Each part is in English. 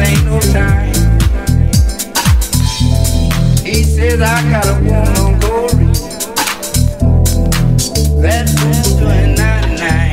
Ain't no time. says I got a woman on gold ring. That fool's doing 99.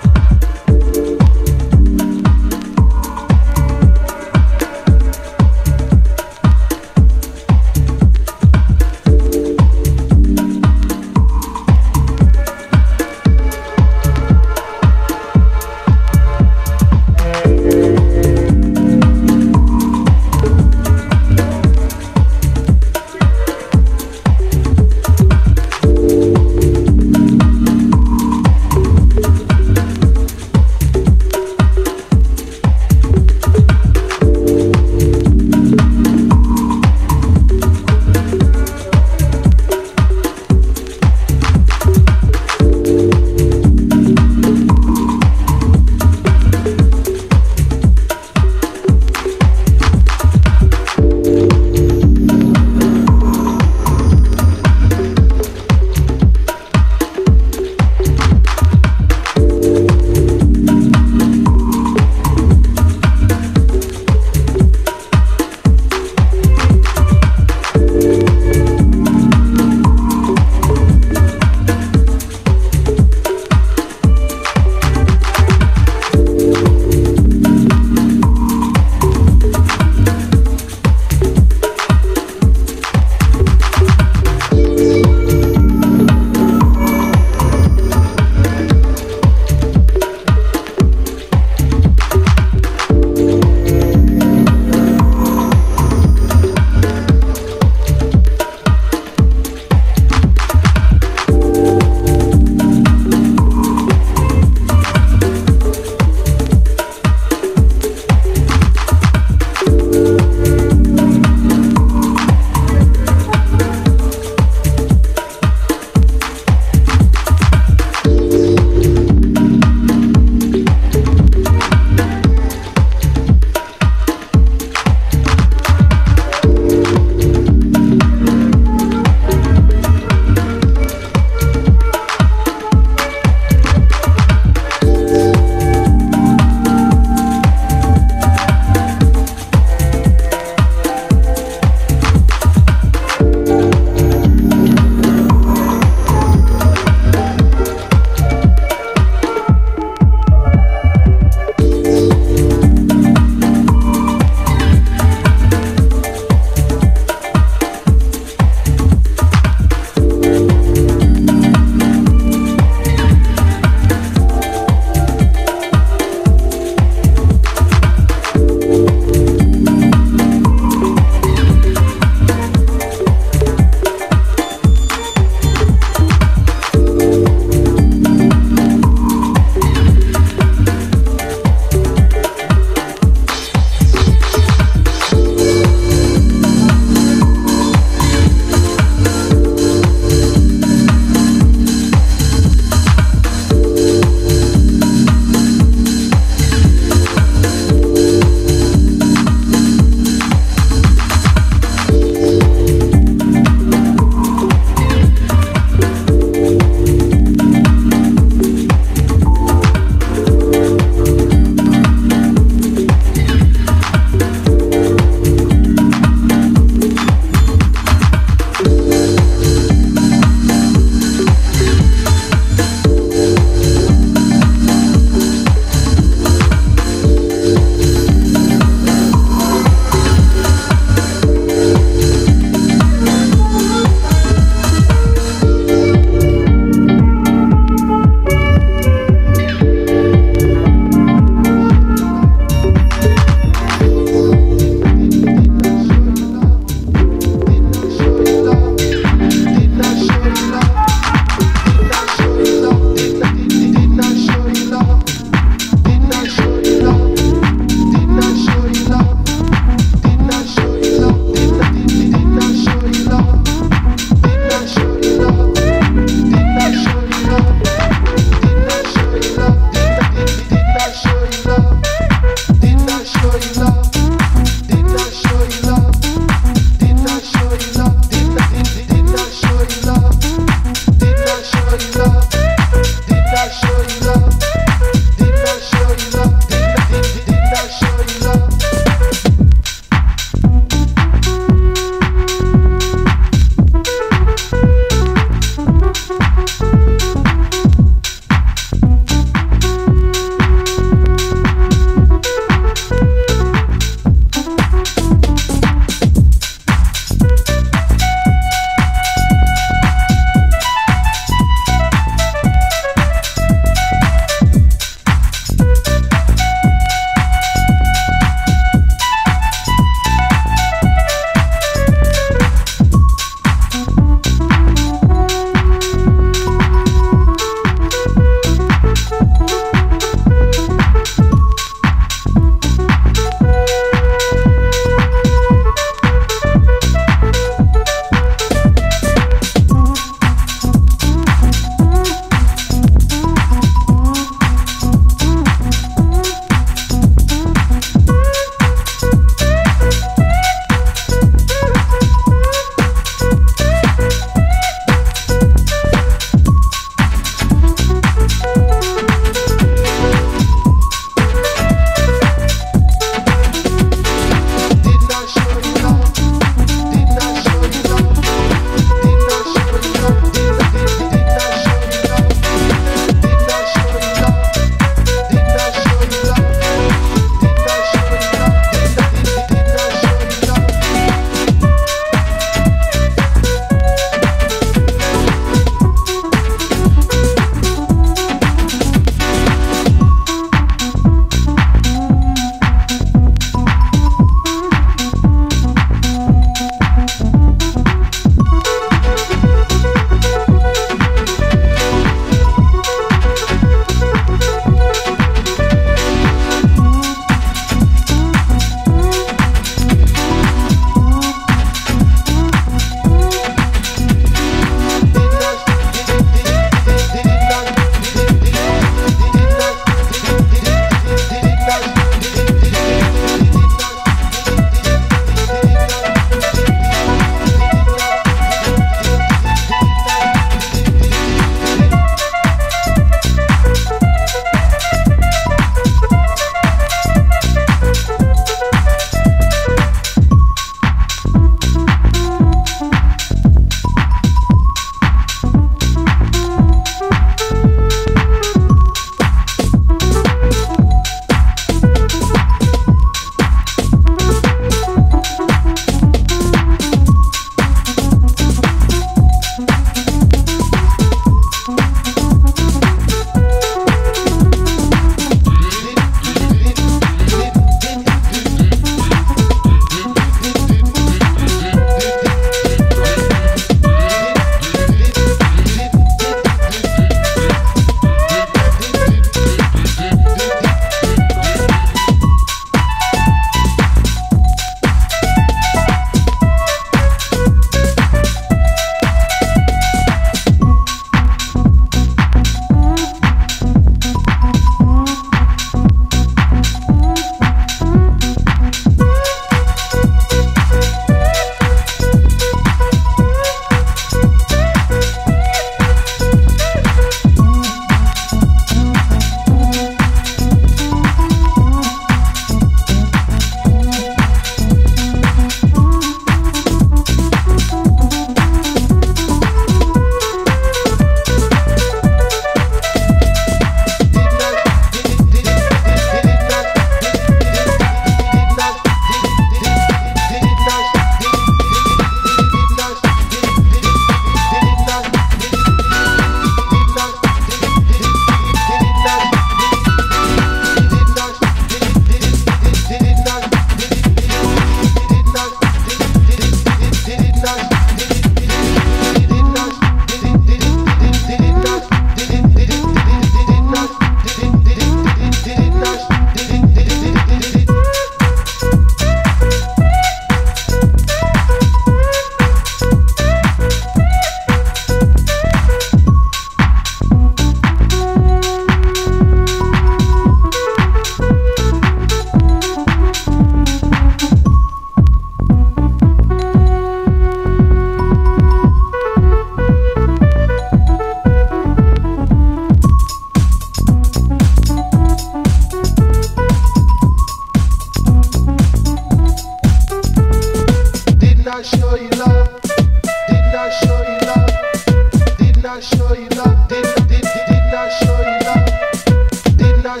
Did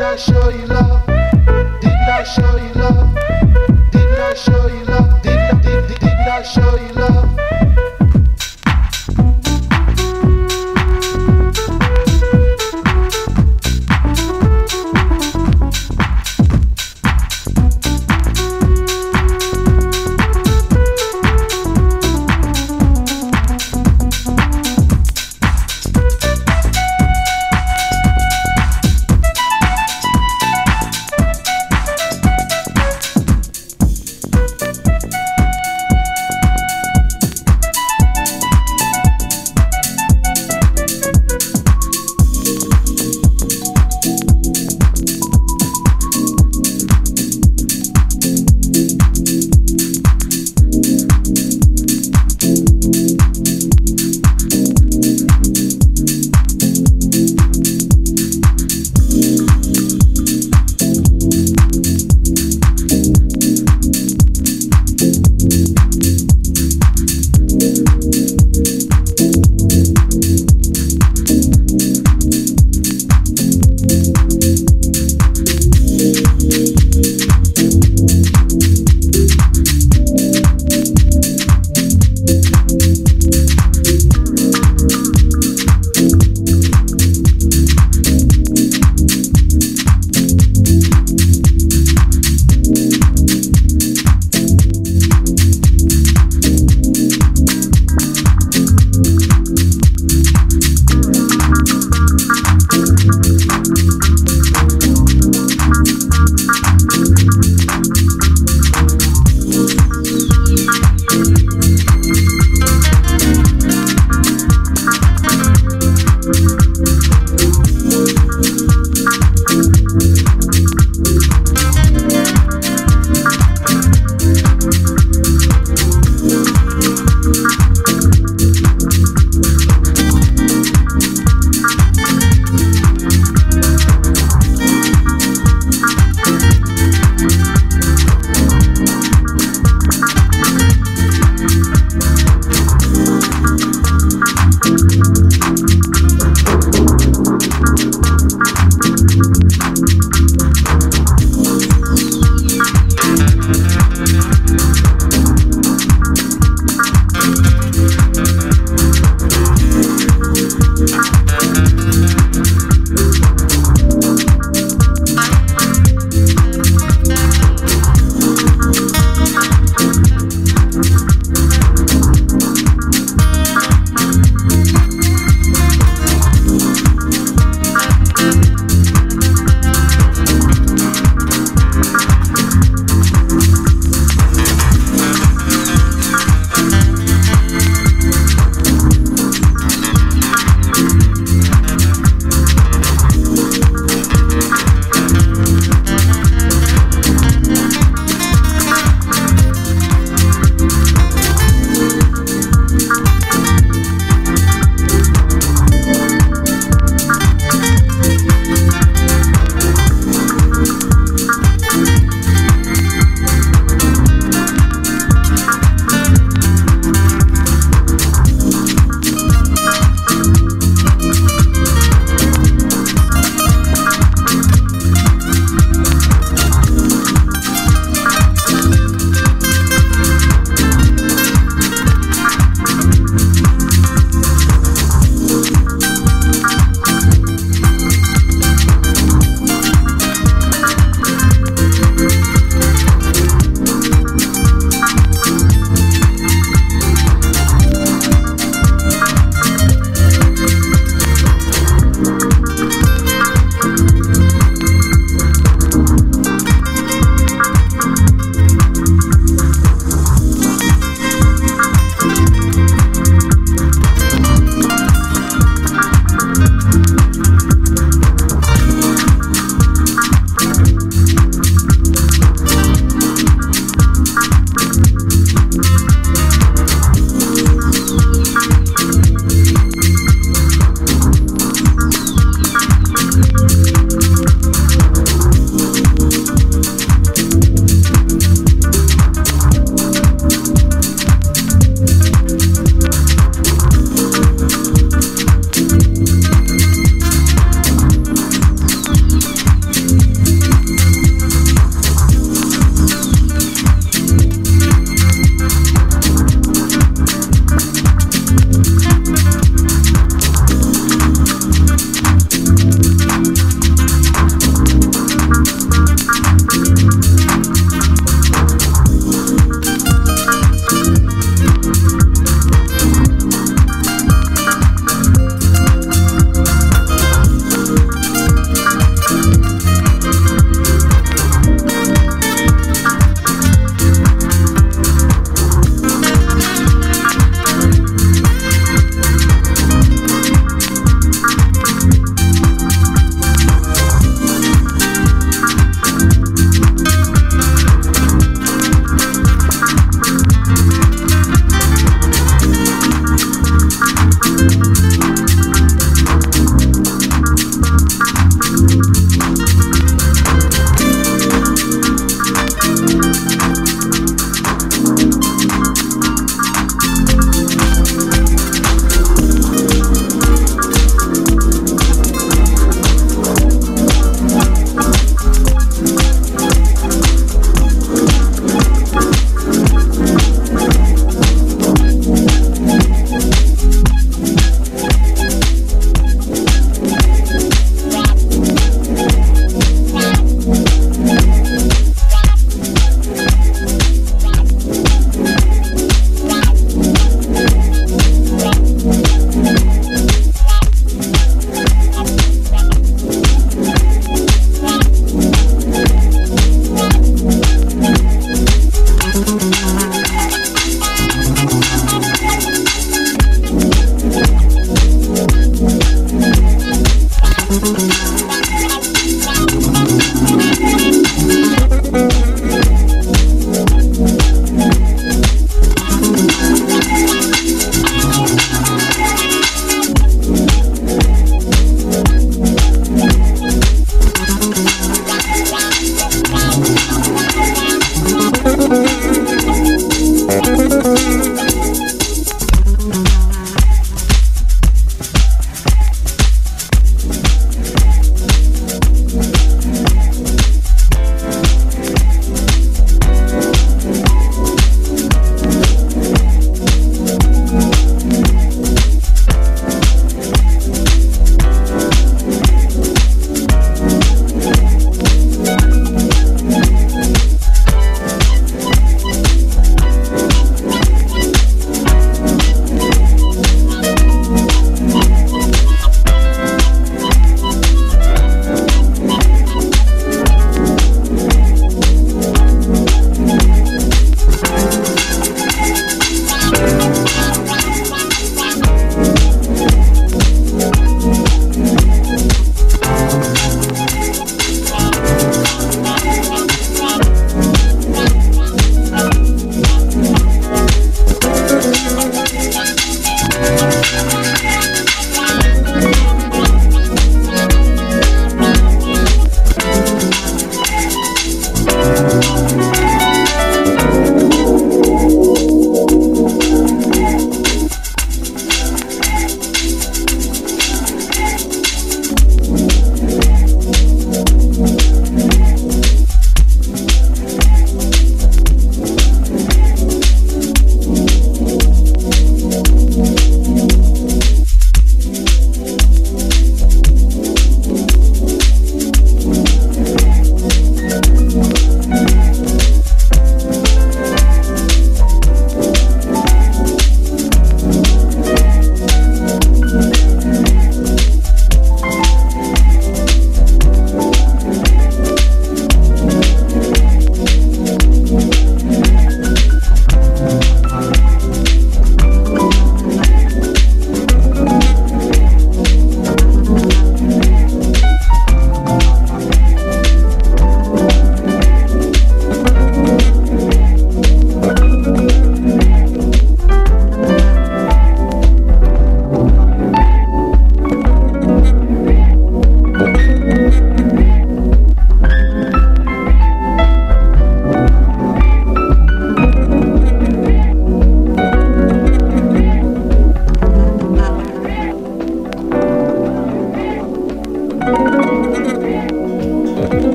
not show you love.